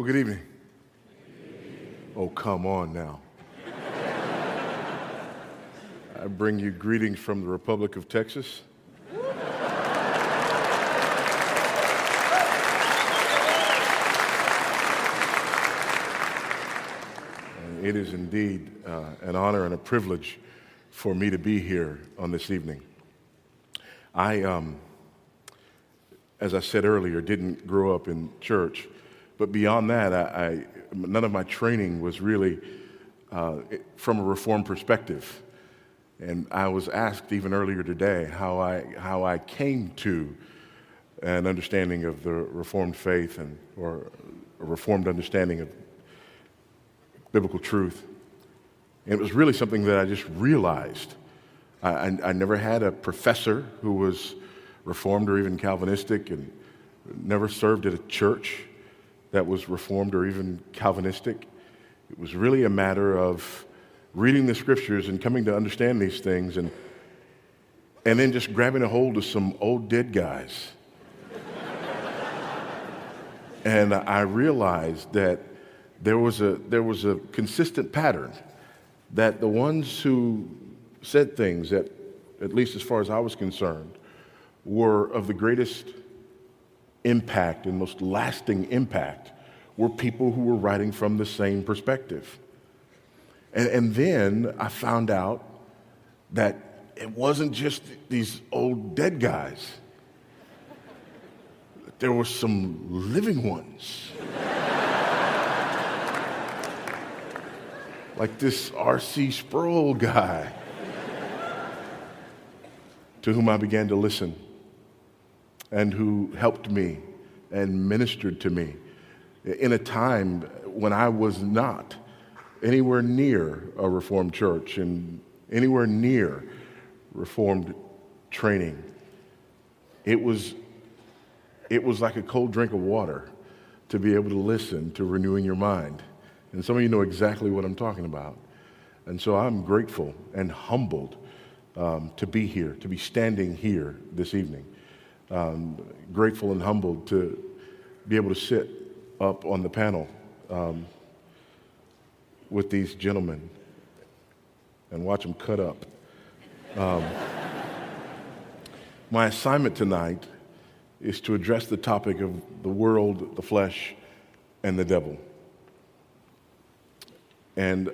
Well, good evening. Good evening. Oh, come on now. I bring you greetings from the Republic of Texas. And it is indeed an honor and a privilege for me to be here on this evening. As I said earlier, didn't grow up in church, but beyond that, I none of my training was really from a Reformed perspective. And I was asked even earlier today how I came to an understanding of the Reformed faith or a Reformed understanding of biblical truth. And it was really something that I just realized. I never had a professor who was Reformed or even Calvinistic, and never served at a church that was Reformed or even Calvinistic. It was really a matter of reading the scriptures and coming to understand these things, and then just grabbing a hold of some old dead guys. And I realized that there was a consistent pattern, that the ones who said things that, at least as far as I was concerned, were of the greatest impact and most lasting impact were people who were writing from the same perspective. And then I found out that it wasn't just these old dead guys. There were some living ones. Like this R.C. Sproul guy, to whom I began to listen, and who helped me and ministered to me in a time when I was not anywhere near a Reformed church and anywhere near Reformed training. It was like a cold drink of water to be able to listen to Renewing Your Mind. And some of you know exactly what I'm talking about. And so I'm grateful and humbled to be here, to be standing here this evening. Grateful and humbled to be able to sit up on the panel with these gentlemen and watch them cut up. My assignment tonight is to address the topic of the world, the flesh, and the devil. And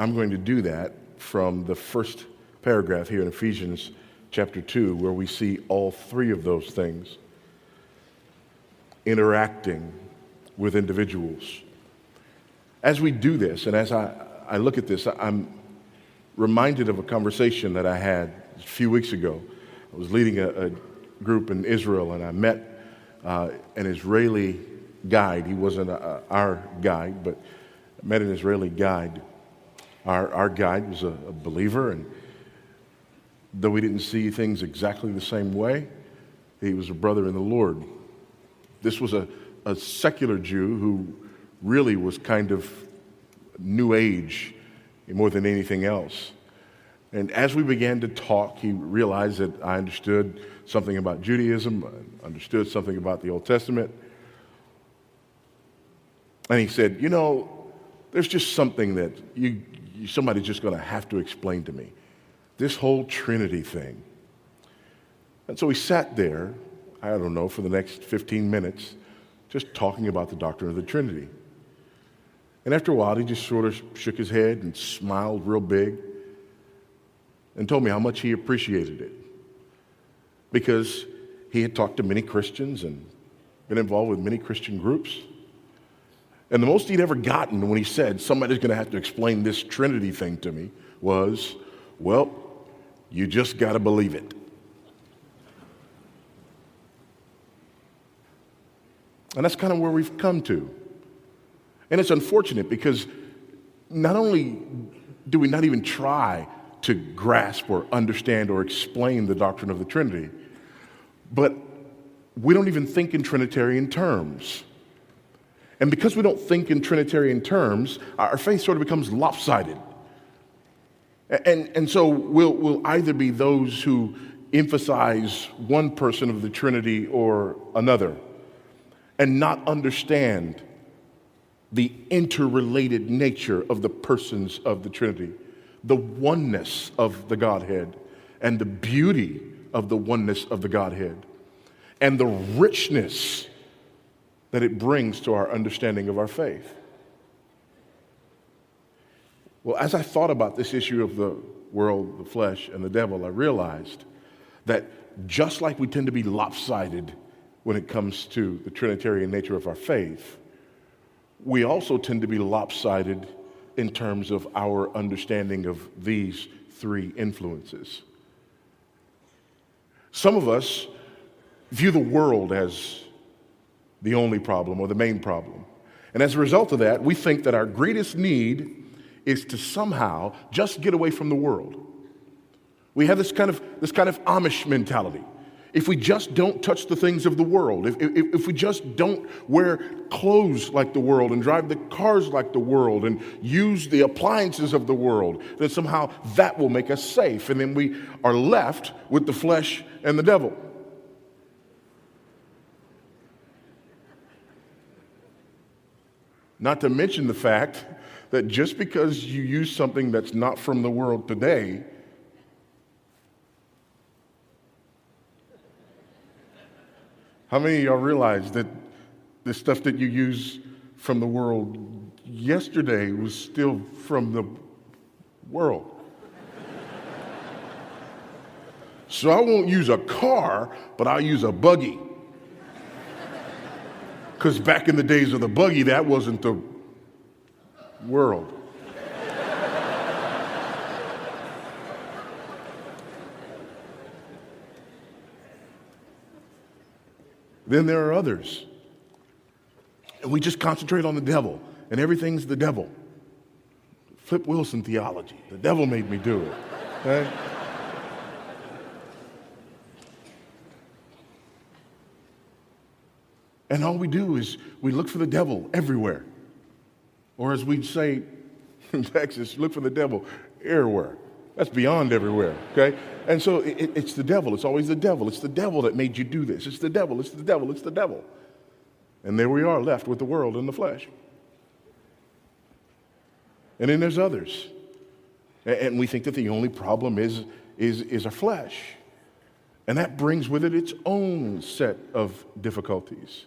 I'm going to do that from the first paragraph here in Ephesians chapter 2, where we see all three of those things interacting with individuals. As we do this, and as I look at this, I'm reminded of a conversation that I had a few weeks ago. I was leading a group in Israel, and I met an Israeli guide. He wasn't our guide, but I met an Israeli guide. Our guide was a believer, and though we didn't see things exactly the same way, he was a brother in the Lord. This was a secular Jew who really was kind of new age more than anything else. And as we began to talk, he realized that I understood something about Judaism, I understood something about the Old Testament. And he said, you know, there's just something that somebody's just going to have to explain to me, this whole Trinity thing. And so we sat there, I don't know, for the next 15 minutes, just talking about the doctrine of the Trinity. And after a while, he just sort of shook his head and smiled real big and told me how much he appreciated it, because he had talked to many Christians and been involved with many Christian groups. And the most he'd ever gotten when he said, somebody's going to have to explain this Trinity thing to me, was, well, you just got to believe it. And that's kind of where we've come to. And it's unfortunate, because not only do we not even try to grasp or understand or explain the doctrine of the Trinity, but we don't even think in Trinitarian terms. And because we don't think in Trinitarian terms, our faith sort of becomes lopsided. And so we'll either be those who emphasize one person of the Trinity or another, and not understand the interrelated nature of the persons of the Trinity, the oneness of the Godhead, and the beauty of the oneness of the Godhead, and the richness that it brings to our understanding of our faith. Well, as I thought about this issue of the world, the flesh, and the devil, I realized that just like we tend to be lopsided when it comes to the Trinitarian nature of our faith, we also tend to be lopsided in terms of our understanding of these three influences. Some of us view the world as the only problem or the main problem. And as a result of that, we think that our greatest need is to somehow just get away from the world. We have this kind of Amish mentality. If we just don't touch the things of the world, if we just don't wear clothes like the world and drive the cars like the world and use the appliances of the world, then somehow that will make us safe. And then we are left with the flesh and the devil. Not to mention the fact that just because you use something that's not from the world today . How many of y'all realize that the stuff that you use from the world yesterday was still from the world? So I won't use a car, but I'll use a buggy. Because back in the days of the buggy, that wasn't the world. Then there are others. And we just concentrate on the devil, and everything's the devil. Flip Wilson theology. The devil made me do it. Okay? And all we do is we look for the devil everywhere. Or as we'd say in Texas, look for the devil everywhere. That's beyond everywhere, okay? And so it's the devil. It's always the devil. It's the devil that made you do this. It's the devil. It's the devil. It's the devil. And there we are, left with the world and the flesh. And then there's others. And we think that the only problem is our flesh. And that brings with it its own set of difficulties.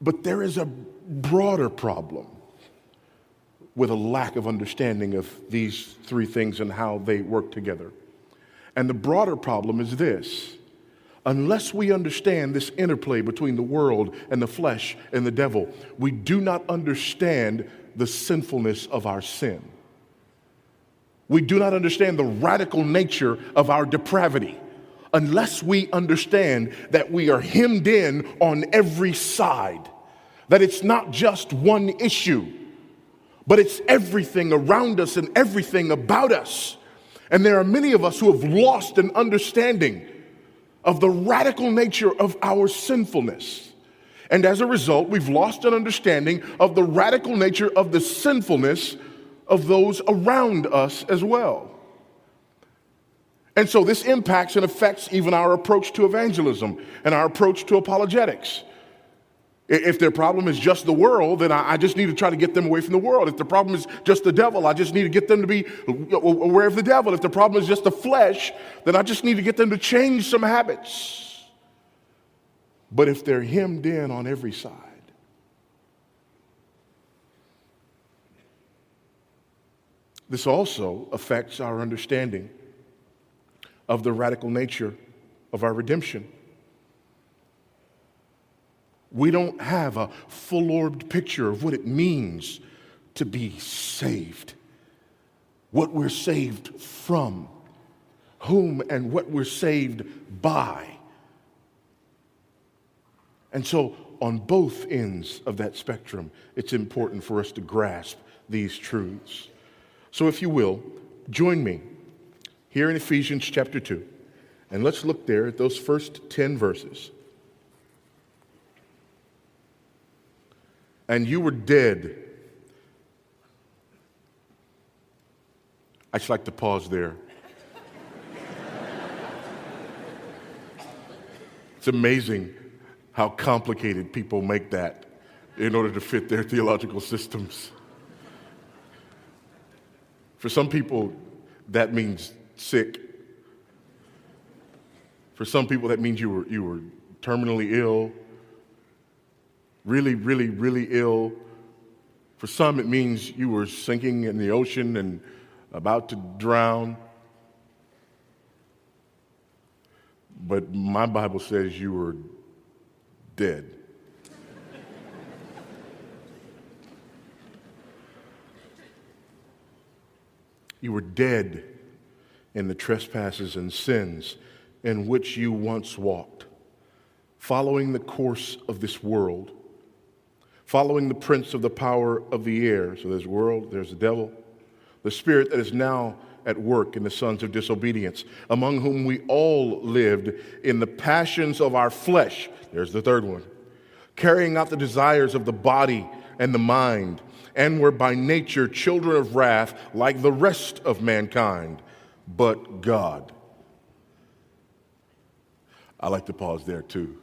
But there is a broader problem with a lack of understanding of these three things and how they work together. And the broader problem is this: unless we understand this interplay between the world and the flesh and the devil, we do not understand the sinfulness of our sin. We do not understand the radical nature of our depravity unless we understand that we are hemmed in on every side, that it's not just one issue, but it's everything around us and everything about us. And there are many of us who have lost an understanding of the radical nature of our sinfulness. And as a result, we've lost an understanding of the radical nature of the sinfulness of those around us as well. And so this impacts and affects even our approach to evangelism and our approach to apologetics. If their problem is just the world, then I just need to try to get them away from the world. If the problem is just the devil, I just need to get them to be aware of the devil. If the problem is just the flesh, then I just need to get them to change some habits. But if they're hemmed in on every side, this also affects our understanding of the radical nature of our redemption. We don't have a full-orbed picture of what it means to be saved, what we're saved from, whom and what we're saved by. And so on both ends of that spectrum, it's important for us to grasp these truths. So if you will, join me here in Ephesians chapter 2, and let's look there at those first 10 verses. And you were dead. I just like to pause there. It's amazing how complicated people make that. in order to fit their theological systems. For some people, that means sick. For some people, that means you were terminally ill, really, really, really ill. For some, it means you were sinking in the ocean and about to drown. But my Bible says you were dead. You were dead in the trespasses and sins in which you once walked, following the course of this world, following the prince of the power of the air. So there's the world, there's the devil, the spirit that is now at work in the sons of disobedience, among whom we all lived in the passions of our flesh. There's the third one. Carrying out the desires of the body and the mind, and were by nature children of wrath like the rest of mankind, but God. I like to pause there too.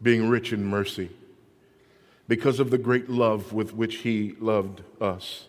Being rich in mercy, because of the great love with which he loved us,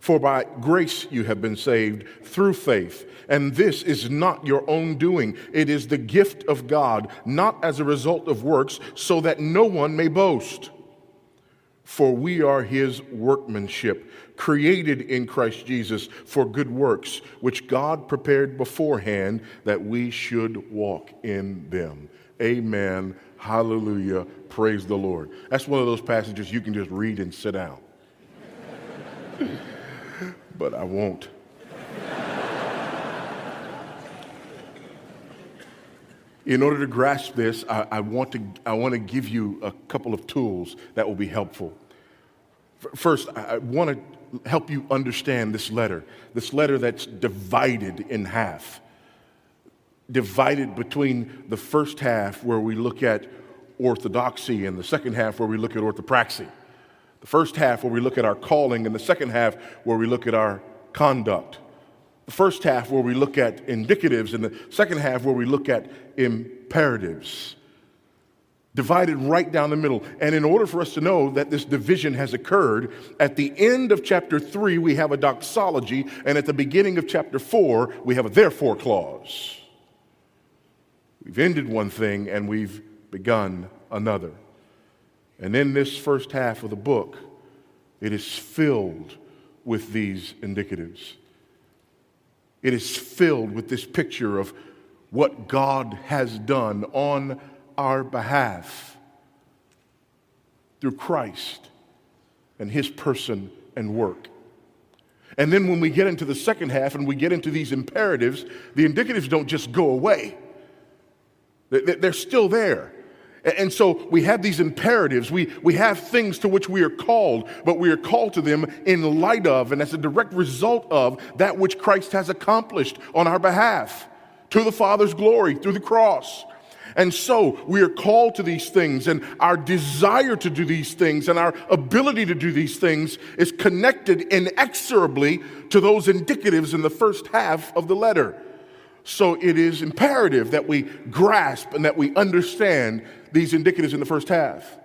For by grace you have been saved through faith, and this is not your own doing. It is the gift of God, not as a result of works, so that no one may boast. For we are his workmanship, created in Christ Jesus for good works, which God prepared beforehand that we should walk in them. Amen. Hallelujah. Praise the Lord. That's one of those passages you can just read and sit down. But I won't. In order to grasp this, I want to give you a couple of tools that will be helpful. First, I want to help you understand this letter that's divided in half, divided between the first half where we look at orthodoxy and the second half where we look at orthopraxy. The first half where we look at our calling and the second half where we look at our conduct. The first half where we look at indicatives and the second half where we look at imperatives. Divided right down the middle. And in order for us to know that this division has occurred, at the end of chapter 3 we have a doxology, and at the beginning of chapter 4 we have a therefore clause. We've ended one thing and we've begun another. And in this first half of the book, it is filled with these indicatives. It is filled with this picture of what God has done on our behalf through Christ and his person and work. And then when we get into the second half and we get into these imperatives, the indicatives don't just go away. They're still there. And so we have these imperatives. We have things to which we are called, but we are called to them in light of and as a direct result of that which Christ has accomplished on our behalf to the Father's glory through the cross. And so we are called to these things, and our desire to do these things and our ability to do these things is connected inexorably to those indicatives in the first half of the letter. So it is imperative that we grasp and that we understand these indicatives in the first half.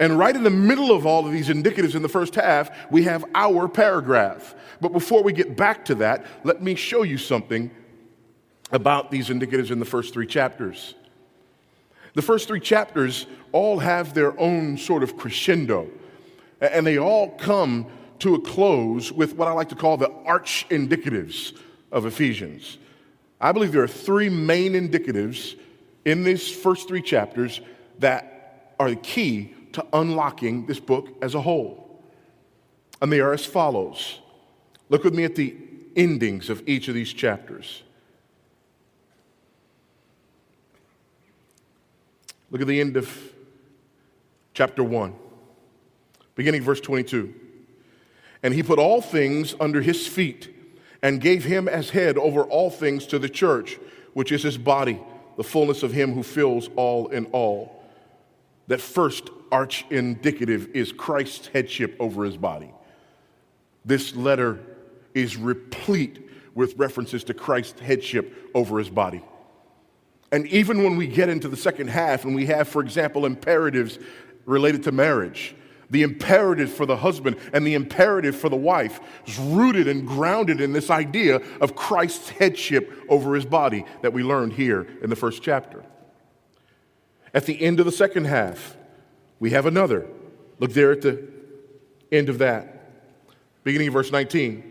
And right in the middle of all of these indicatives in the first half, we have our paragraph. But before we get back to that, let me show you something about these indicatives in the first three chapters. The first three chapters all have their own sort of crescendo, and they all come to a close with what I like to call the arch indicatives of Ephesians. I believe there are three main indicatives in these first three chapters that are the key to unlocking this book as a whole. And they are as follows. Look with me at the endings of each of these chapters. Look at the end of chapter 1, beginning verse 22. And he put all things under his feet and gave him as head over all things to the church, which is his body, the fullness of him who fills all in all. That first arch indicative is Christ's headship over his body. This letter is replete with references to Christ's headship over his body. And even when we get into the second half and we have, for example, imperatives related to marriage, the imperative for the husband and the imperative for the wife is rooted and grounded in this idea of Christ's headship over his body that we learned here in the first chapter. At the end of the second half, we have another. Look there at the end of that, beginning of verse 19.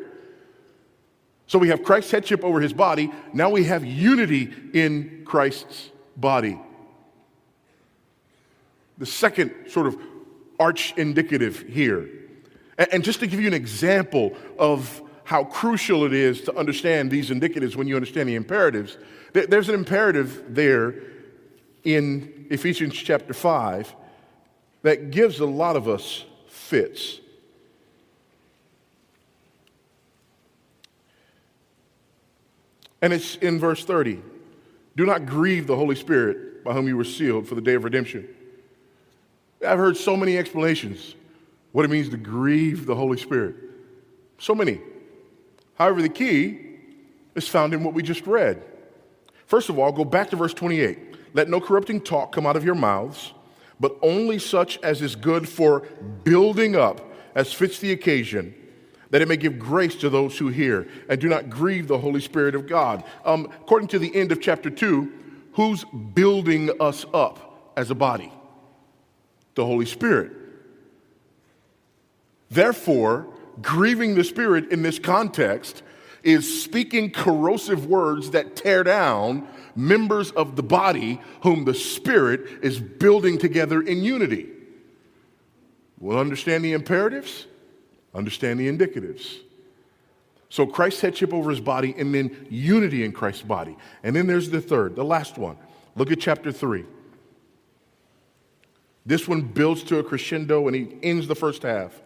So we have Christ's headship over his body. Now we have unity in Christ's body. The second sort of arch indicative here. And just to give you an example of how crucial it is to understand these indicatives when you understand the imperatives, there's an imperative there in Ephesians chapter 5 that gives a lot of us fits. And it's in verse 30. Do not grieve the Holy Spirit by whom you were sealed for the day of redemption. I've heard so many explanations what it means to grieve the Holy Spirit. So many. However, the key is found in what we just read. First of all, go back to verse 28. Let no corrupting talk come out of your mouths, but only such as is good for building up as fits the occasion, that it may give grace to those who hear, and do not grieve the Holy Spirit of God. According to the end of chapter 2, who's building us up as a body? The Holy Spirit. Therefore, grieving the Spirit in this context is speaking corrosive words that tear down members of the body whom the Spirit is building together in unity. We'll understand the imperatives. Understand the indicatives. So Christ's headship over his body, and then unity in Christ's body. And then there's the third, the last one. Look at chapter 3. This one builds to a crescendo, and he ends the first half.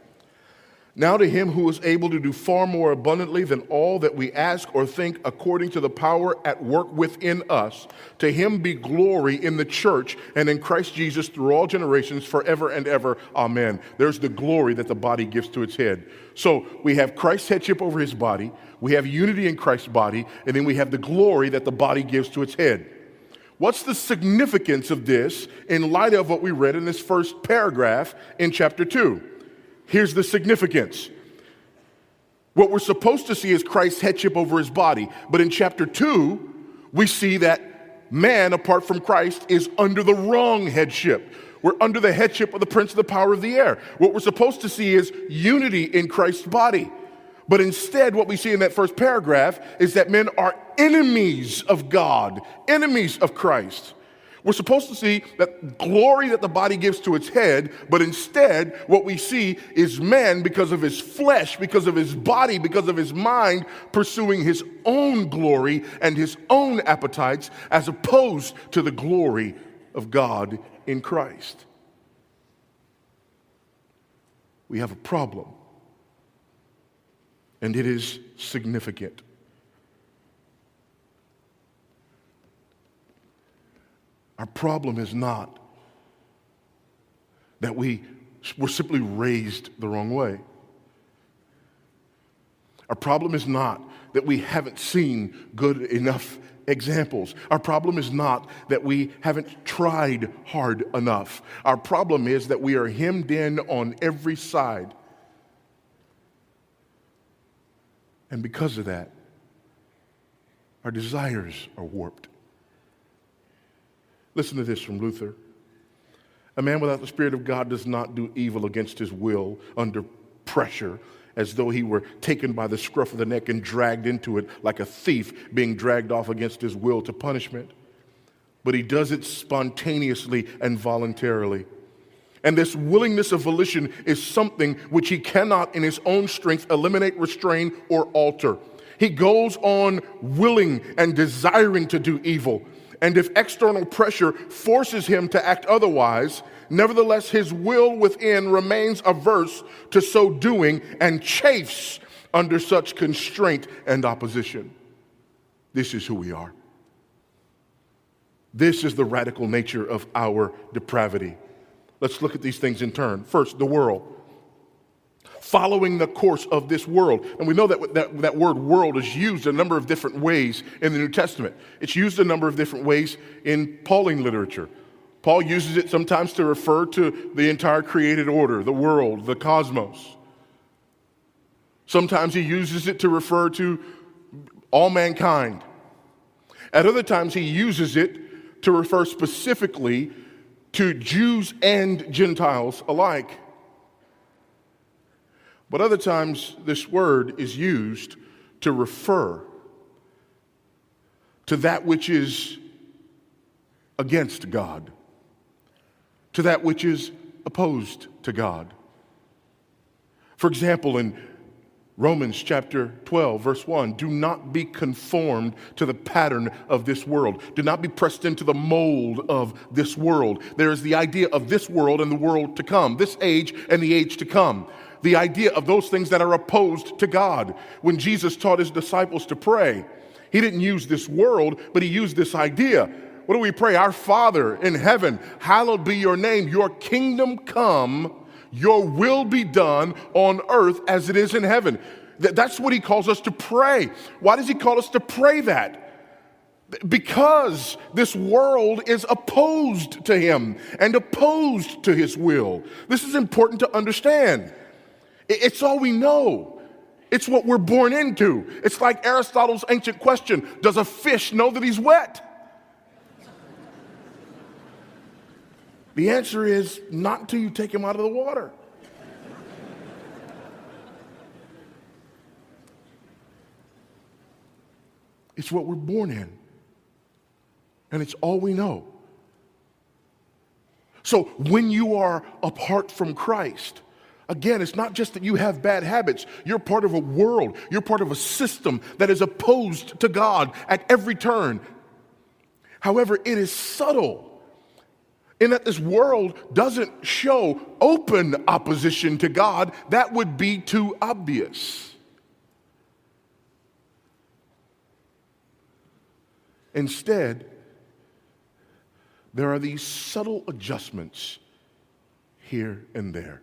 Now to him who is able to do far more abundantly than all that we ask or think, according to the power at work within us, to him be glory in the church and in Christ Jesus through all generations, forever and ever. Amen. There's the glory that the body gives to its head. So we have Christ's headship over his body, we have unity in Christ's body, and then we have the glory that the body gives to its head. What's the significance of this in light of what we read in this first paragraph in chapter 2? Here's the significance. What we're supposed to see is Christ's headship over his body. But in chapter 2, we see that man, apart from Christ, is under the wrong headship. We're under the headship of the prince of the power of the air. What we're supposed to see is unity in Christ's body. But instead, what we see in that first paragraph is that men are enemies of God, enemies of Christ. We're supposed to see that glory that the body gives to its head, but instead what we see is man, because of his flesh, because of his body, because of his mind, pursuing his own glory and his own appetites as opposed to the glory of God in Christ. We have a problem, and it is significant. Our problem is not that we were simply raised the wrong way. Our problem is not that we haven't seen good enough examples. Our problem is not that we haven't tried hard enough. Our problem is that we are hemmed in on every side. And because of that, our desires are warped. Listen to this from Luther. A man without the Spirit of God does not do evil against his will under pressure as though he were taken by the scruff of the neck and dragged into it like a thief being dragged off against his will to punishment. But he does it spontaneously and voluntarily. And this willingness of volition is something which he cannot in his own strength eliminate, restrain, or alter. He goes on willing and desiring to do evil. And if external pressure forces him to act otherwise, nevertheless his will within remains averse to so doing and chafes under such constraint and opposition. This is who we are. This is the radical nature of our depravity. Let's look at these things in turn. First, the world. Following the course of this world. And we know that that word world is used a number of different ways in the New Testament. It's used a number of different ways in Pauline literature. Paul uses it sometimes to refer to the entire created order, the world, the cosmos. Sometimes he uses it to refer to all mankind. At other times he uses it to refer specifically to Jews and Gentiles alike. But other times, this word is used to refer to that which is against God, to that which is opposed to God. For example, in Romans chapter 12, verse 1, do not be conformed to the pattern of this world. Do not be pressed into the mold of this world. There is the idea of this world and the world to come, this age and the age to come. The idea of those things that are opposed to God. When Jesus taught his disciples to pray, he didn't use this world, but he used this idea. What do we pray? Our Father in heaven, hallowed be your name. Your kingdom come, your will be done on earth as it is in heaven. That's what he calls us to pray. Why does he call us to pray that? Because this world is opposed to him and opposed to his will. This is important to understand. It's all we know. It's what we're born into. It's like Aristotle's ancient question, does a fish know that he's wet? The answer is not until you take him out of the water. It's what we're born in. And it's all we know. So when you are apart from Christ, again, it's not just that you have bad habits. You're part of a world. You're part of a system that is opposed to God at every turn. However, it is subtle in that this world doesn't show open opposition to God. That would be too obvious. Instead, there are these subtle adjustments here and there.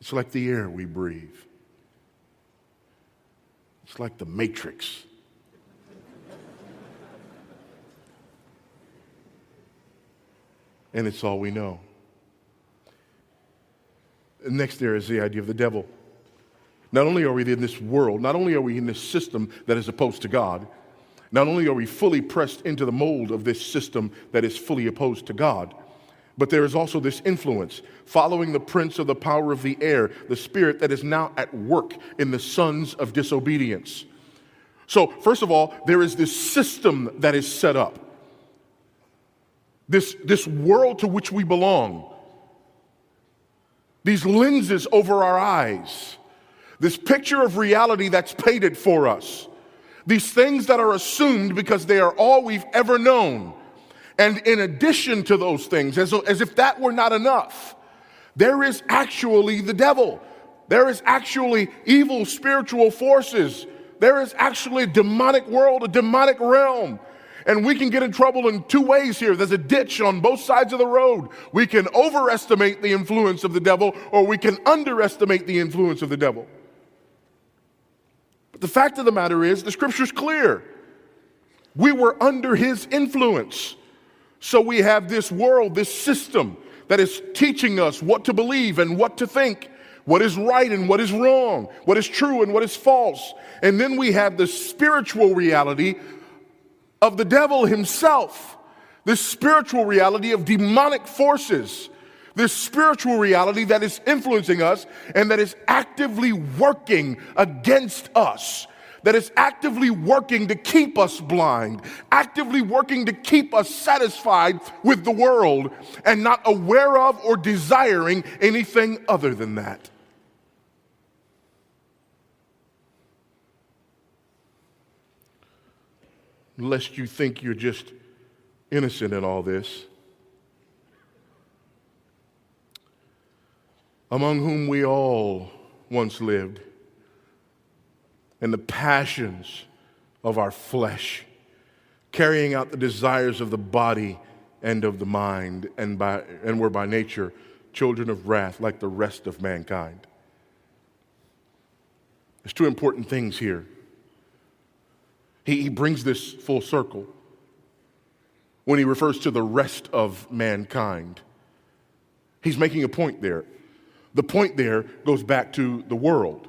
It's like the air we breathe. It's like the Matrix. And it's all we know. Next, there is the idea of the devil. Not only are we in this world, not only are we in this system that is opposed to God, not only are we fully pressed into the mold of this system that is fully opposed to God, but there is also this influence, following the prince of the power of the air, the spirit that is now at work in the sons of disobedience. So, first of all, there is this system that is set up. This world to which we belong. These lenses over our eyes. This picture of reality that's painted for us. These things that are assumed because they are all we've ever known. And in addition to those things, as if that were not enough, there is actually the devil. There is actually evil spiritual forces. There is actually a demonic world, a demonic realm. And we can get in trouble in two ways here. There's a ditch on both sides of the road. We can overestimate the influence of the devil, or we can underestimate the influence of the devil. But the fact of the matter is, the scripture's clear. We were under his influence. So we have this world, this system that is teaching us what to believe and what to think, what is right and what is wrong, what is true and what is false. And then we have the spiritual reality of the devil himself, this spiritual reality of demonic forces this spiritual reality that is influencing us and that is actively working against us, that is actively working to keep us blind, actively working to keep us satisfied with the world and not aware of or desiring anything other than that. Lest you think you're just innocent in all this, among whom we all once lived, and the passions of our flesh, carrying out the desires of the body and of the mind, and were by nature children of wrath like the rest of mankind. There's two important things here. He brings this full circle when he refers to the rest of mankind. He's making a point there. The point there goes back to the world.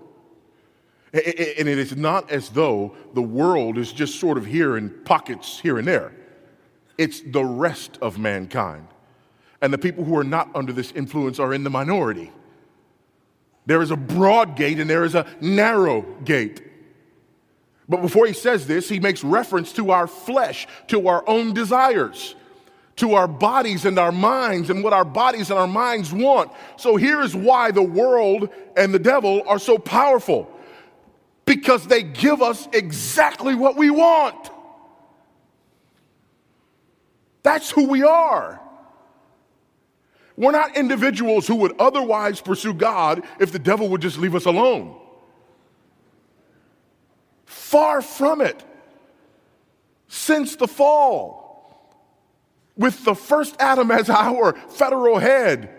And it is not as though the world is just sort of here in pockets here and there. It's the rest of mankind. And the people who are not under this influence are in the minority. There is a broad gate and there is a narrow gate. But before he says this, he makes reference to our flesh, to our own desires, to our bodies and our minds and what our bodies and our minds want. So here is why the world and the devil are so powerful. Because they give us exactly what we want. That's who we are. We're not individuals who would otherwise pursue God if the devil would just leave us alone. Far from it. Since the fall, with the first Adam as our federal head,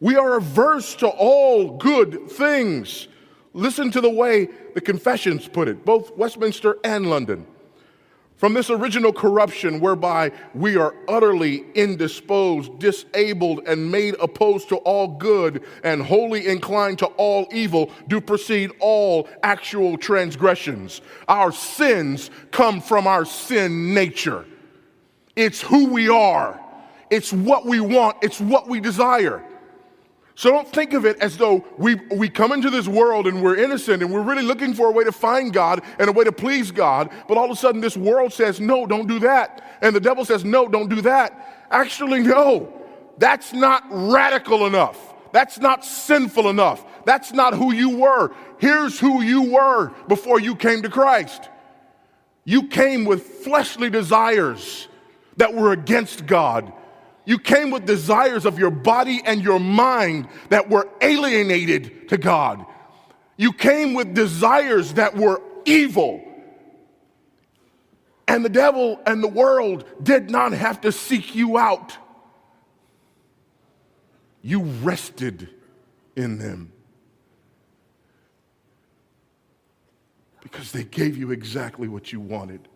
we are averse to all good things. Listen to the way the Confessions put it, both Westminster and London. From this original corruption whereby we are utterly indisposed, disabled, and made opposed to all good and wholly inclined to all evil, do proceed all actual transgressions. Our sins come from our sin nature. It's who we are. It's what we want. It's what we desire. So don't think of it as though we come into this world and we're innocent and we're really looking for a way to find God and a way to please God, but all of a sudden this world says, no, don't do that. And the devil says, no, don't do that. Actually, no, that's not radical enough. That's not sinful enough. That's not who you were. Here's who you were before you came to Christ. You came with fleshly desires that were against God. You came with desires of your body and your mind that were alienated to God. You came with desires that were evil. And the devil and the world did not have to seek you out. You rested in them because they gave you exactly what you wanted.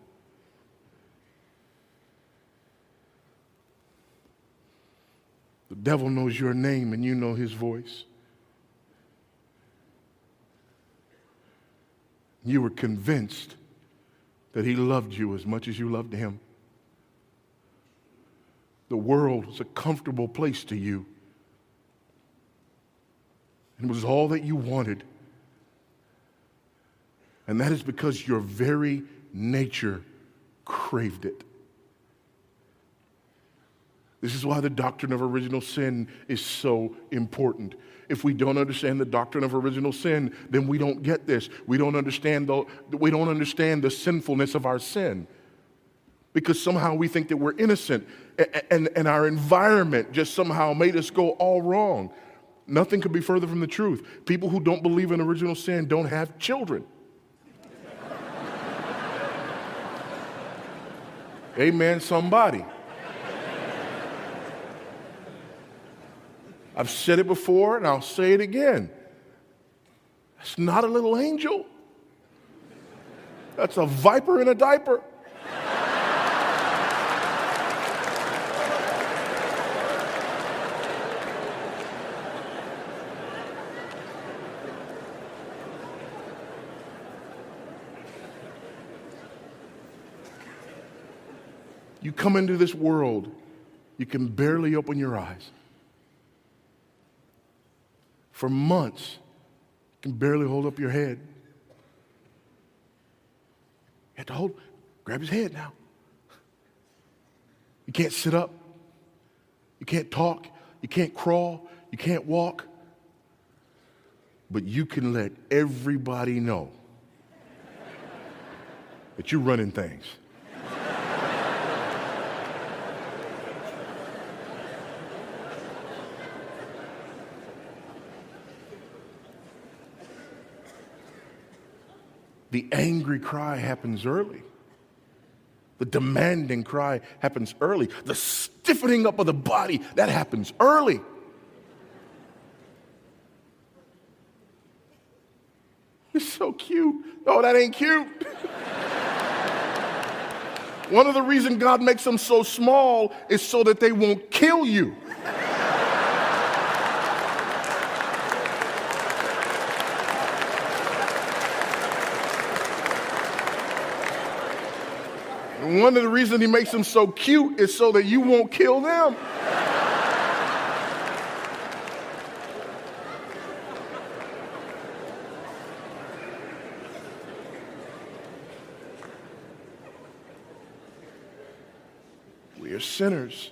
The devil knows your name and you know his voice. You were convinced that he loved you as much as you loved him. The world was a comfortable place to you. It was all that you wanted. And that is because your very nature craved it. This is why the doctrine of original sin is so important. If we don't understand the doctrine of original sin, then we don't get this. We don't understand the sinfulness of our sin because somehow we think that we're innocent and our environment just somehow made us go all wrong. Nothing could be further from the truth. People who don't believe in original sin don't have children. Amen, somebody. I've said it before, and I'll say it again. That's not a little angel. That's a viper in a diaper. You come into this world, you can barely open your eyes. for months. You can barely hold up your head. You have to grab his head now. You can't sit up. You can't talk. You can't crawl. You can't walk. But you can let everybody know that you're running things. The angry cry happens early. The demanding cry happens early. The stiffening up of the body, that happens early. It's so cute. No, that ain't cute. One of the reasons God makes them so small is so that they won't kill you. One of the reasons he makes them so cute is so that you won't kill them. We are sinners.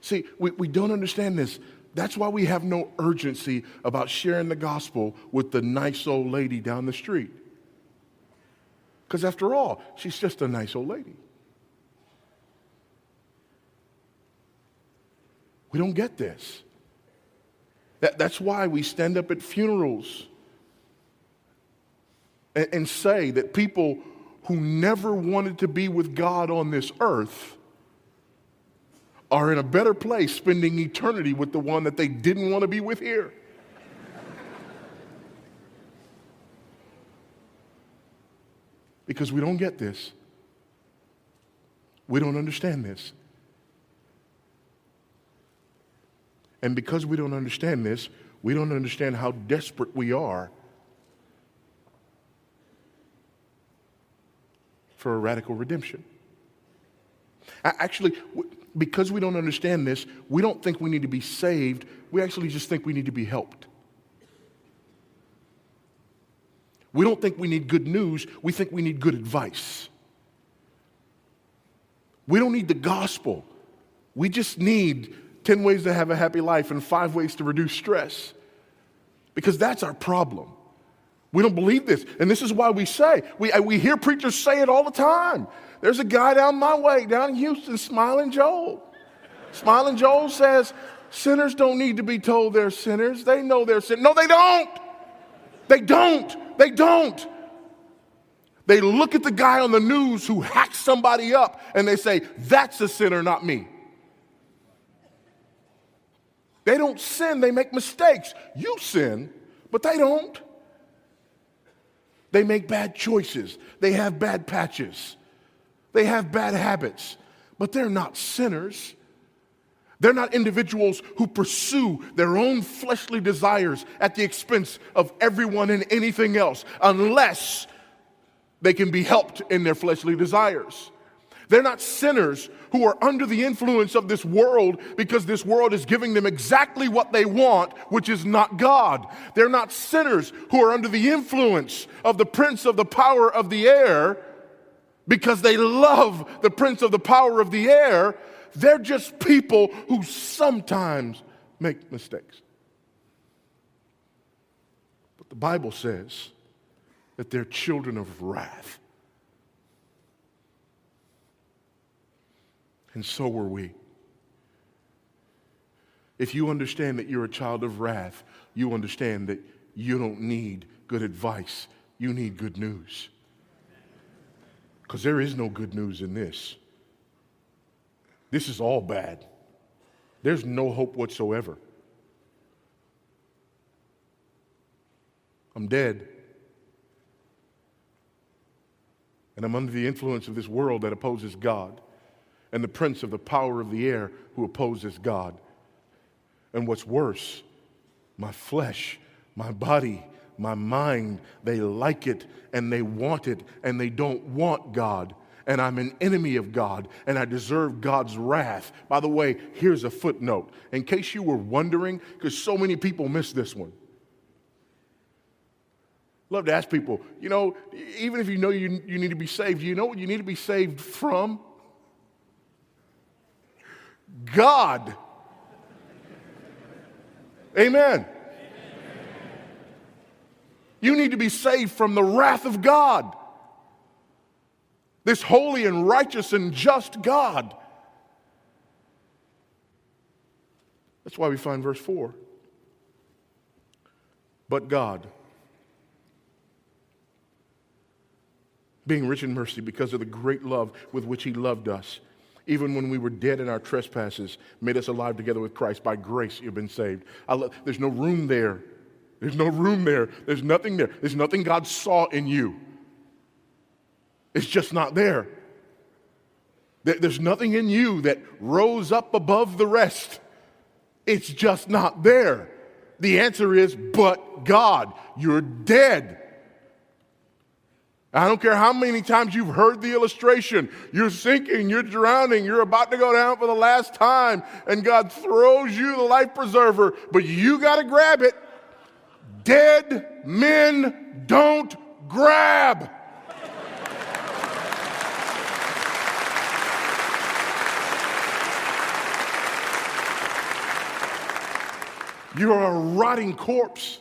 See, we don't understand this. That's why we have no urgency about sharing the gospel with the nice old lady down the street. Because after all, she's just a nice old lady. We don't get this. That's why we stand up at funerals and say that people who never wanted to be with God on this earth are in a better place spending eternity with the one that they didn't want to be with here. Because we don't get this. We don't understand this. And because we don't understand this, we don't understand how desperate we are for a radical redemption. Actually, because we don't understand this, we don't think we need to be saved. We actually just think we need to be helped. We don't think we need good news. We think we need good advice. We don't need the gospel. We just need 10 ways to have a happy life and 5 ways to reduce stress, because that's our problem. We don't believe this, and this is why we say, we hear preachers say it all the time. There's a guy down my way, down in Houston, Smiling Joel. Smiling Joel says, sinners don't need to be told they're sinners. They know they're sinners. No, they don't. They don't. They don't. They look at the guy on the news who hacks somebody up and they say, that's a sinner, not me. They don't sin, they make mistakes. You sin, but they don't. They make bad choices. They have bad patches. They have bad habits, but they're not sinners. They're not individuals who pursue their own fleshly desires at the expense of everyone and anything else, unless they can be helped in their fleshly desires. They're not sinners who are under the influence of this world because this world is giving them exactly what they want, which is not God. They're not sinners who are under the influence of the prince of the power of the air because they love the prince of the power of the air. They're just people who sometimes make mistakes. But the Bible says that they're children of wrath. And so were we. If you understand that you're a child of wrath, you understand that you don't need good advice. You need good news. Because there is no good news in this. This is all bad. There's no hope whatsoever. I'm dead. And I'm under the influence of this world that opposes God, and the prince of the power of the air who opposes God. And what's worse, my flesh, my body, my mind, they like it and they want it and they don't want God. and I'm an enemy of God, and I deserve God's wrath. By the way, here's a footnote, in case you were wondering, because so many people miss this one. Love to ask people, you know, even if you know you need to be saved, you know what you need to be saved from? God. Amen. You need to be saved from the wrath of God. This holy and righteous and just God. That's why we find verse 4. But God, being rich in mercy because of the great love with which He loved us, even when we were dead in our trespasses, made us alive together with Christ. By grace you've been saved. There's no room there. There's no room there. There's nothing there. There's nothing God saw in you. It's just not there. There's nothing in you that rose up above the rest. It's just not there. The answer is, but God, you're dead. I don't care how many times you've heard the illustration. You're sinking, you're drowning, you're about to go down for the last time, and God throws you the life preserver, but you got to grab it. Dead men don't grab. You are a rotting corpse.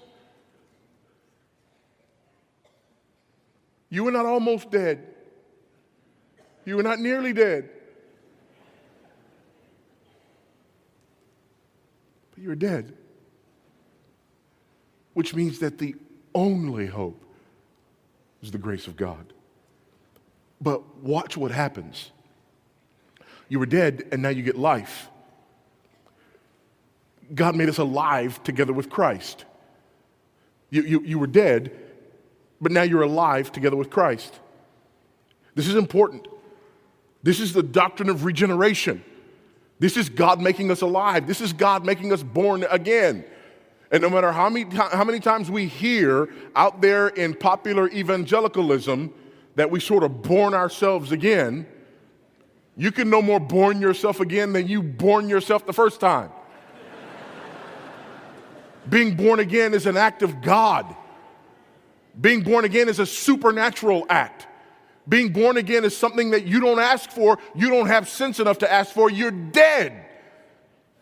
You were not almost dead. You were not nearly dead. But you were dead. Which means that the only hope is the grace of God. But watch what happens. You were dead, and now you get life. God made us alive together with Christ. You were dead, but now you're alive together with Christ. This is important. This is the doctrine of regeneration. This is God making us alive. This is God making us born again. And no matter how many times we hear out there in popular evangelicalism that we sort of born ourselves again, you can no more born yourself again than you born yourself the first time. Being born again is an act of God. Being born again is a supernatural act. Being born again is something that you don't ask for, you don't have sense enough to ask for, you're dead.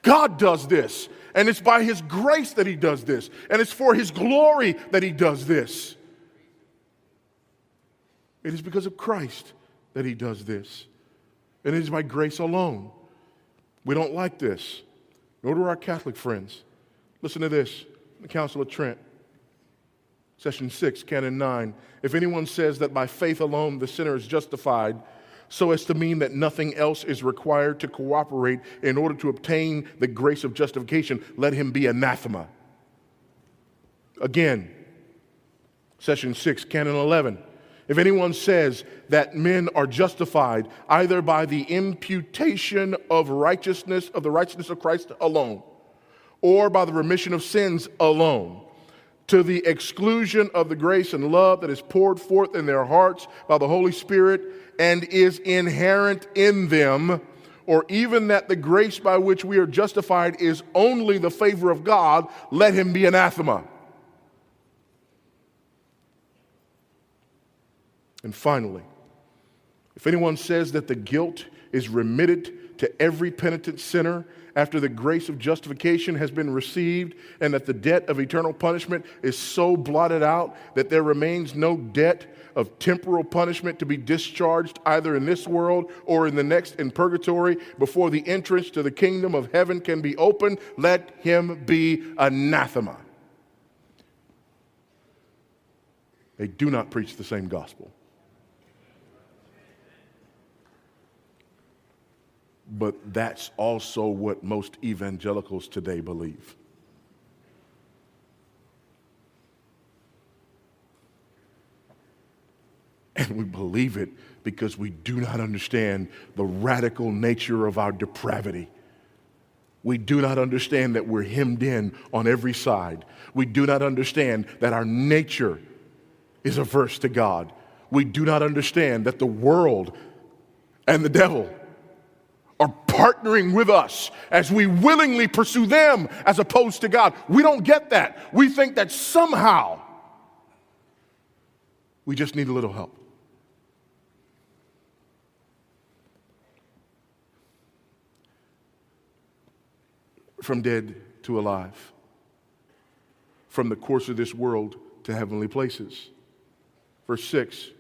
God does this, and it's by His grace that He does this, and it's for His glory that He does this. It is because of Christ that He does this, and it is by grace alone. We don't like this, nor do our Catholic friends. Listen to this, the Council of Trent. Session 6, Canon 9. If anyone says that by faith alone the sinner is justified, so as to mean that nothing else is required to cooperate in order to obtain the grace of justification, let him be anathema. Again, Session 6, Canon 11. If anyone says that men are justified either by the imputation of righteousness, of the righteousness of Christ alone, or by the remission of sins alone, to the exclusion of the grace and love that is poured forth in their hearts by the Holy Spirit and is inherent in them, or even that the grace by which we are justified is only the favor of God, let him be anathema. And finally, if anyone says that the guilt is remitted to every penitent sinner after the grace of justification has been received, and that the debt of eternal punishment is so blotted out that there remains no debt of temporal punishment to be discharged either in this world or in the next in purgatory before the entrance to the kingdom of heaven can be opened, let him be anathema. They do not preach the same gospel. But that's also what most evangelicals today believe. And we believe it because we do not understand the radical nature of our depravity. We do not understand that we're hemmed in on every side. We do not understand that our nature is averse to God. We do not understand that the world and the devil are partnering with us as we willingly pursue them as opposed to God. We don't get that. We think that somehow we just need a little help. From dead to alive, from the course of this world to heavenly places. Verse 6,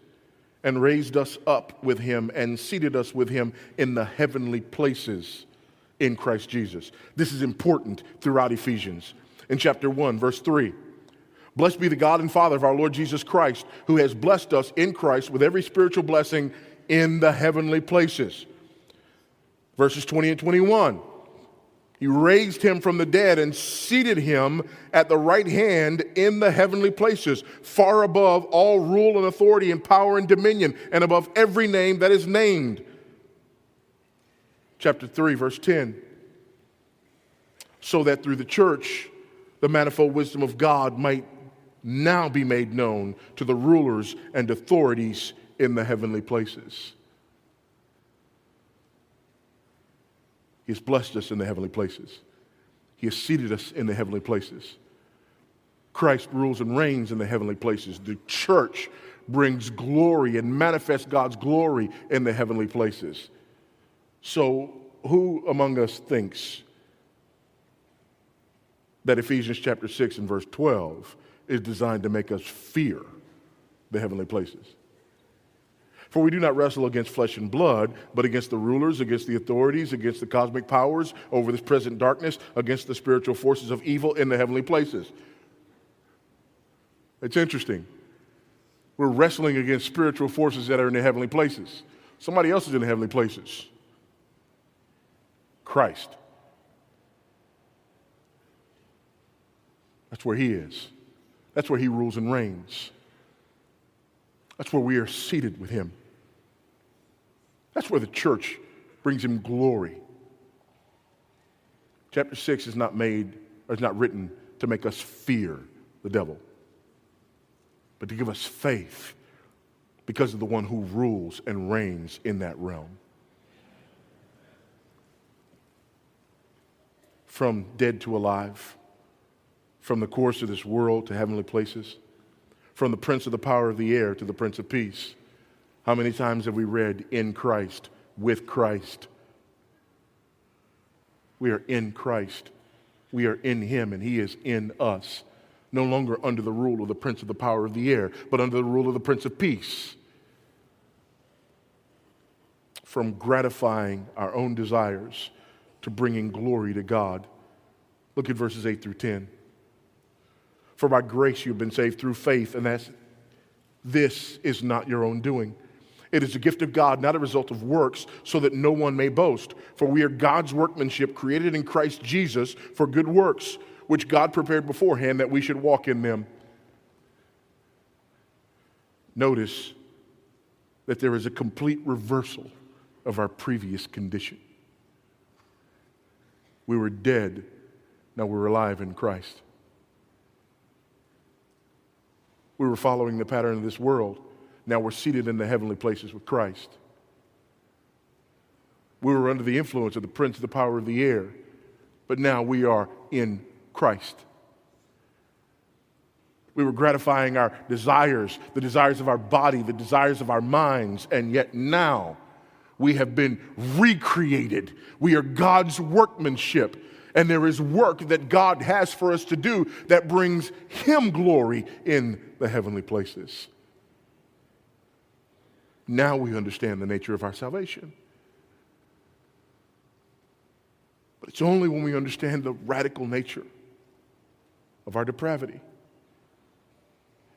and raised us up with him and seated us with him in the heavenly places in Christ Jesus. This is important throughout Ephesians. In chapter 1, verse 3, blessed be the God and Father of our Lord Jesus Christ, who has blessed us in Christ with every spiritual blessing in the heavenly places. Verses 20 and 21, he raised him from the dead and seated him at the right hand in the heavenly places, far above all rule and authority and power and dominion, and above every name that is named. Chapter 3, verse 10. So that through the church, the manifold wisdom of God might now be made known to the rulers and authorities in the heavenly places. He has blessed us in the heavenly places. He has seated us in the heavenly places. Christ rules and reigns in the heavenly places. The church brings glory and manifests God's glory in the heavenly places. So who among us thinks that Ephesians chapter 6 and verse 12 is designed to make us fear the heavenly places? For we do not wrestle against flesh and blood, but against the rulers, against the authorities, against the cosmic powers over this present darkness, against the spiritual forces of evil in the heavenly places. It's interesting. We're wrestling against spiritual forces that are in the heavenly places. Somebody else is in the heavenly places. Christ. That's where he is. That's where he rules and reigns. That's where we are seated with him. That's where the church brings him glory. Chapter 6 is not made, or is not written to make us fear the devil, but to give us faith because of the one who rules and reigns in that realm. From dead to alive, from the course of this world to heavenly places, from the prince of the power of the air to the Prince of Peace. How many times have we read in Christ, with Christ? We are in Christ. We are in him and he is in us. No longer under the rule of the prince of the power of the air, but under the rule of the Prince of Peace. From gratifying our own desires to bringing glory to God. Look at verses 8 through 10. For by grace you've been saved through faith, and this is not your own doing. It is a gift of God, not a result of works, so that no one may boast. For we are God's workmanship, created in Christ Jesus for good works, which God prepared beforehand that we should walk in them. Notice that there is a complete reversal of our previous condition. We were dead, now we're alive in Christ. We were following the pattern of this world. Now we're seated in the heavenly places with Christ. We were under the influence of the prince of the power of the air, but now we are in Christ. We were gratifying our desires, the desires of our body, the desires of our minds, and yet now we have been recreated. We are God's workmanship. And there is work that God has for us to do that brings him glory in the heavenly places. Now we understand the nature of our salvation. But it's only when we understand the radical nature of our depravity.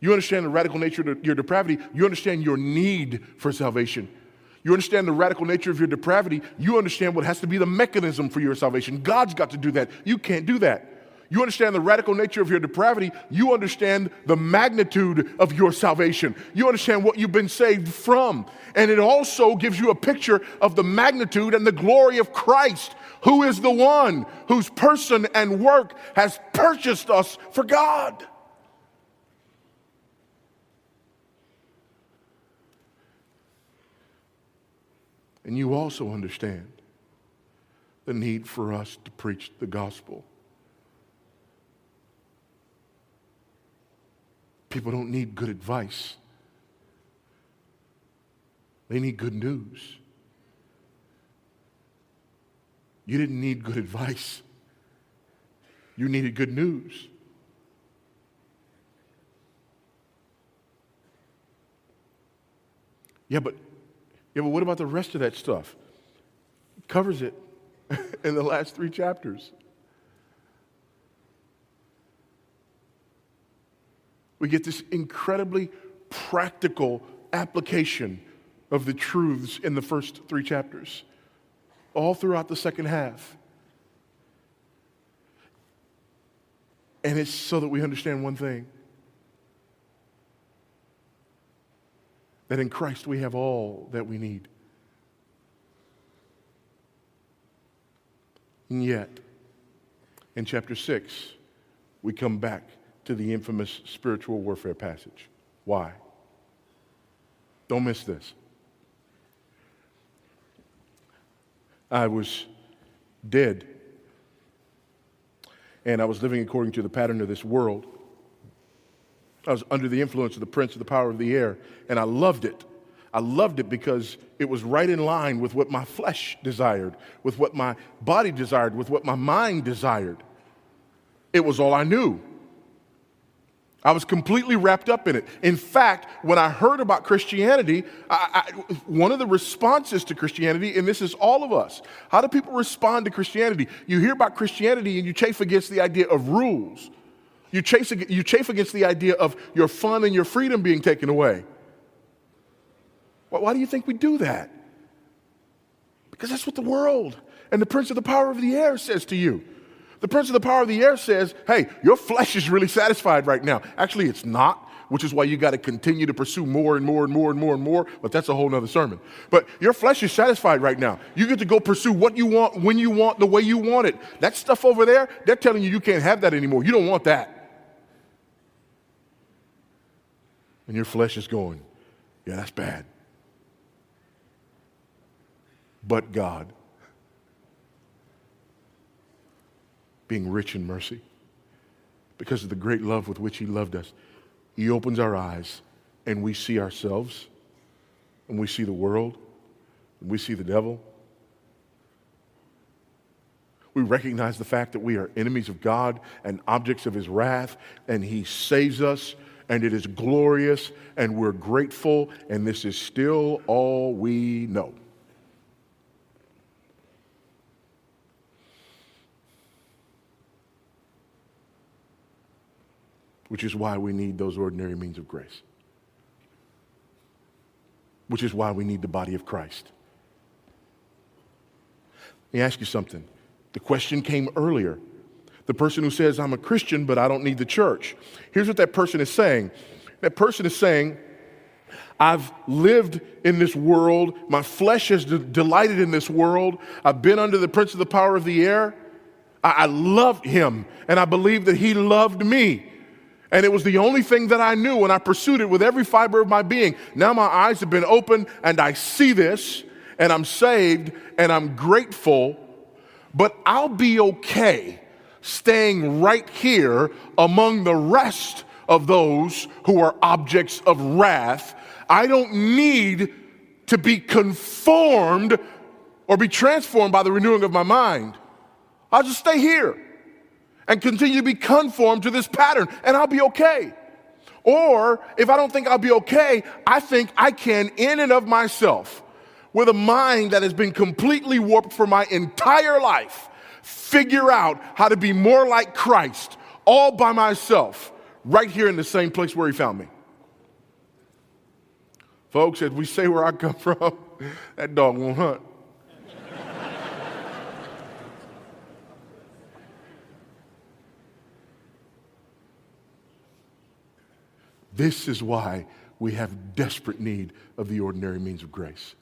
You understand the radical nature of your depravity, you understand your need for salvation. You understand the radical nature of your depravity, you understand what has to be the mechanism for your salvation. God's got to do that. You can't do that. You understand the radical nature of your depravity, you understand the magnitude of your salvation. You understand what you've been saved from. And it also gives you a picture of the magnitude and the glory of Christ, who is the one whose person and work has purchased us for God. And you also understand the need for us to preach the gospel. People don't need good advice. They need good news. You didn't need good advice. You needed good news. Yeah, but what about the rest of that stuff? It covers it in the last 3 chapters. We get this incredibly practical application of the truths in the first 3 chapters, all throughout the second half. And it's so that we understand one thing, that in Christ we have all that we need. And yet, in chapter 6, we come back to the infamous spiritual warfare passage. Why? Don't miss this. I was dead, and I was living according to the pattern of this world. I was under the influence of the prince of the power of the air, and I loved it. I loved it because it was right in line with what my flesh desired, with what my body desired, with what my mind desired. It was all I knew. I was completely wrapped up in it. In fact, when I heard about Christianity, one of the responses to Christianity, and this is all of us, how do people respond to Christianity? You hear about Christianity and you chafe against the idea of rules. You chafe against the idea of your fun and your freedom being taken away. Why do you think we do that? Because that's what the world and the prince of the power of the air says to you. The prince of the power of the air says, hey, your flesh is really satisfied right now. Actually, it's not, which is why you got to continue to pursue more and more and more and more and more, but that's a whole nother sermon. But your flesh is satisfied right now. You get to go pursue what you want, when you want, the way you want it. That stuff over there, they're telling you you can't have that anymore. You don't want that. And your flesh is going, yeah, that's bad. But God, being rich in mercy, because of the great love with which he loved us, he opens our eyes and we see ourselves and we see the world and we see the devil. We recognize the fact that we are enemies of God and objects of his wrath, and he saves us, and it is glorious, and we're grateful, and this is still all we know. Which is why we need those ordinary means of grace. Which is why we need the body of Christ. Let me ask you something. The question came earlier. The person who says, I'm a Christian, but I don't need the church. Here's what that person is saying. That person is saying, I've lived in this world. My flesh has delighted in this world. I've been under the prince of the power of the air. I loved him, and I believe that he loved me. And it was the only thing that I knew, and I pursued it with every fiber of my being. Now my eyes have been opened, and I see this, and I'm saved, and I'm grateful, but I'll be okay staying right here among the rest of those who are objects of wrath. I don't need to be conformed or be transformed by the renewing of my mind. I'll just stay here and continue to be conformed to this pattern, and I'll be okay. Or if I don't think I'll be okay, I think I can, in and of myself, with a mind that has been completely warped for my entire life, figure out how to be more like Christ all by myself, right here in the same place where he found me. Folks, as we say where I come from, that dog won't hunt. This is why we have desperate need of the ordinary means of grace.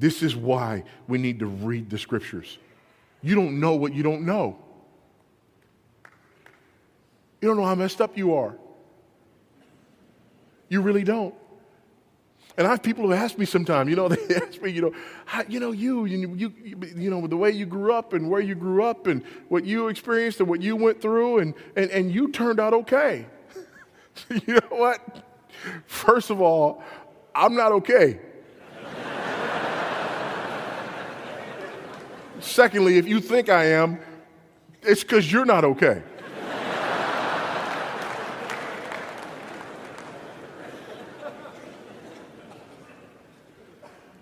This is why we need to read the scriptures. You don't know what you don't know. You don't know how messed up you are. You really don't. And I have people who ask me sometimes, they ask me, how, you know, the way you grew up and where you grew up and what you experienced and what you went through, and you turned out okay. You know what? First of all, I'm not okay. Secondly, if you think I am, it's because you're not okay.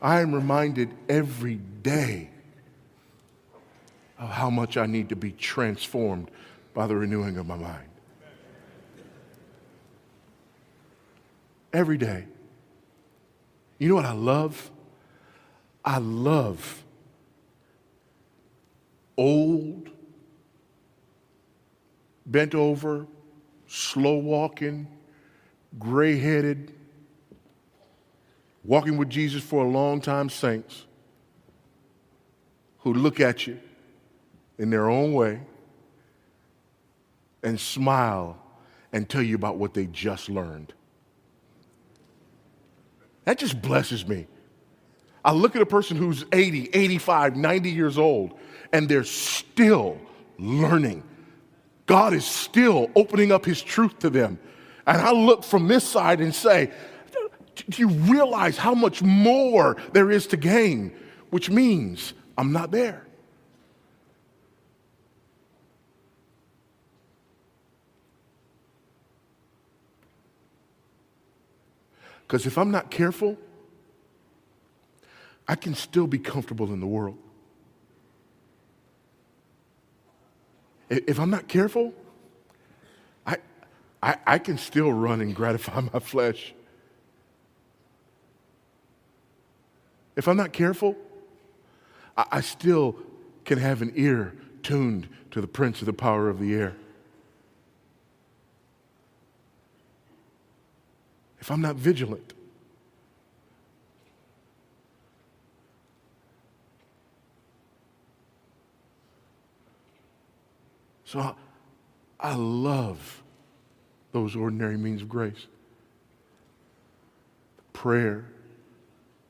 I am reminded every day of how much I need to be transformed by the renewing of my mind. Every day. You know what I love? I love old, bent over, slow walking, gray-headed, walking with Jesus for a long time saints who look at you in their own way and smile and tell you about what they just learned. That just blesses me. I look at a person who's 80, 85, 90 years old, and they're still learning. God is still opening up his truth to them. And I look from this side and say, do you realize how much more there is to gain? Which means I'm not there. Because if I'm not careful, I can still be comfortable in the world. If I'm not careful, I can still run and gratify my flesh. If I'm not careful, I still can have an ear tuned to the prince of the power of the air. If I'm not vigilant. So I love those ordinary means of grace. Prayer,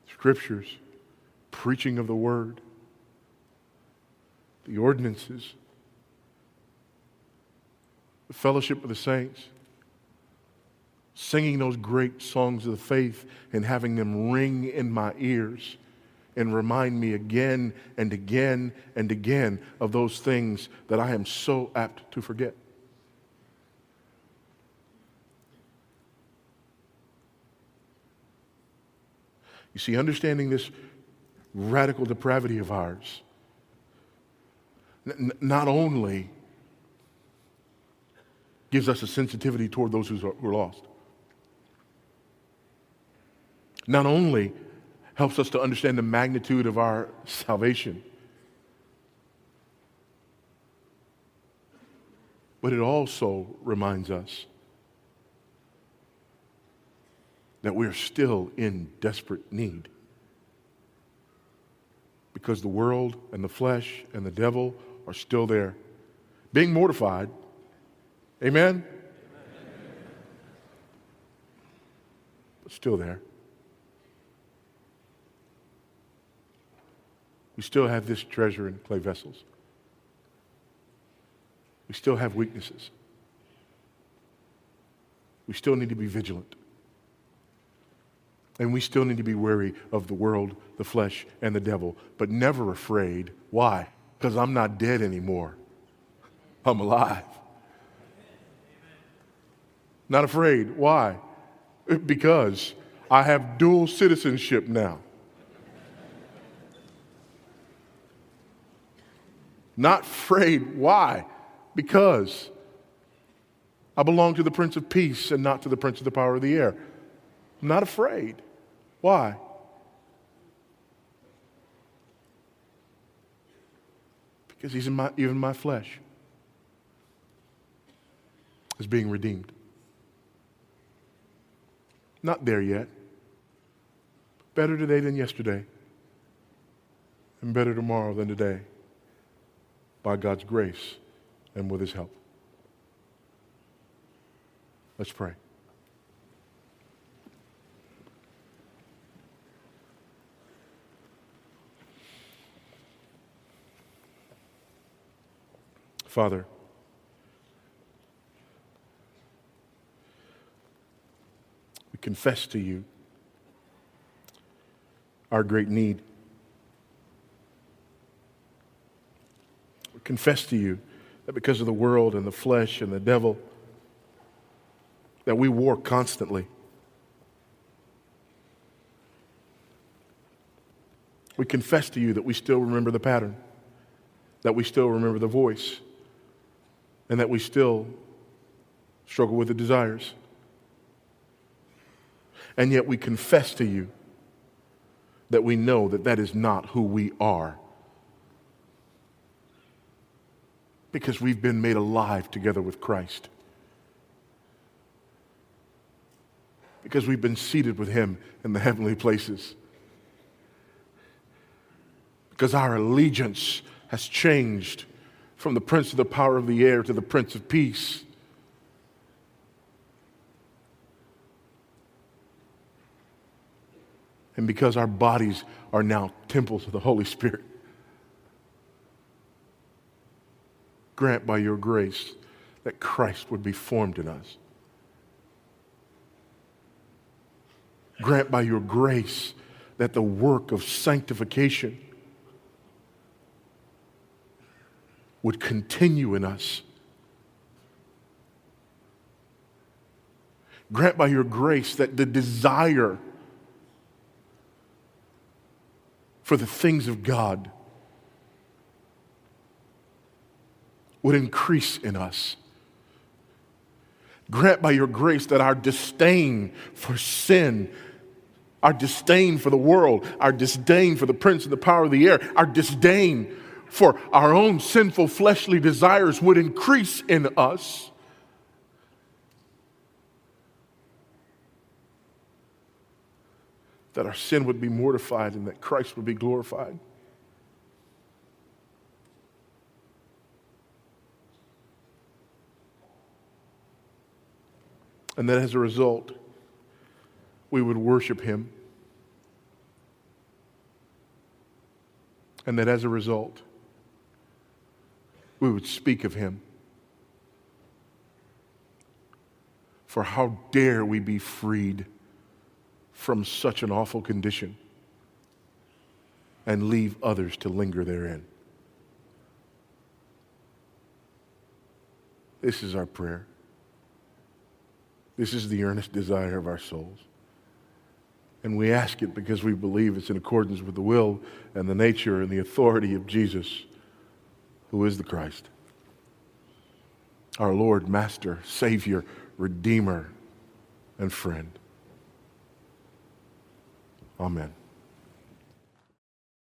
scriptures, preaching of the word, the ordinances, the fellowship of the saints, singing those great songs of the faith and having them ring in my ears and remind me again and again and again of those things that I am so apt to forget. You see, understanding this radical depravity of ours not only gives us a sensitivity toward those who are lost, not only helps us to understand the magnitude of our salvation, but it also reminds us that we are still in desperate need, because the world and the flesh and the devil are still there, being mortified. Amen? Amen. But still there. We still have this treasure in clay vessels. We still have weaknesses. We still need to be vigilant. And we still need to be wary of the world, the flesh, and the devil, but never afraid. Why? Because I'm not dead anymore. I'm alive. Not afraid. Why? Because I have dual citizenship now. Not afraid. Why? Because I belong to the Prince of Peace and not to the Prince of the Power of the Air. I'm not afraid. Why? Because he's in even my flesh is being redeemed. Not there yet. Better today than yesterday, and better tomorrow than today, by God's grace and with his help. Let's pray. Father, we confess to you our great need. We confess to you that because of the world and the flesh and the devil, that we war constantly. We confess to you that we still remember the pattern, that we still remember the voice, and that we still struggle with the desires. And yet we confess to you that we know that that is not who we are, because we've been made alive together with Christ, because we've been seated with him in the heavenly places, because our allegiance has changed from the prince of the power of the air to the Prince of Peace. And because our bodies are now temples of the Holy Spirit, grant by your grace that Christ would be formed in us. Grant by your grace that the work of sanctification would continue in us. Grant by your grace that the desire for the things of God would increase in us. Grant by your grace that our disdain for sin, our disdain for the world, our disdain for the prince and the power of the air, our disdain for our own sinful fleshly desires would increase in us. That our sin would be mortified and that Christ would be glorified. And that as a result, we would worship him. And that as a result, we would speak of him. For how dare we be freed from such an awful condition and leave others to linger therein. This is our prayer. This is the earnest desire of our souls. And we ask it because we believe it's in accordance with the will and the nature and the authority of Jesus, who is the Christ, our Lord, Master, Savior, Redeemer, and Friend. Amen.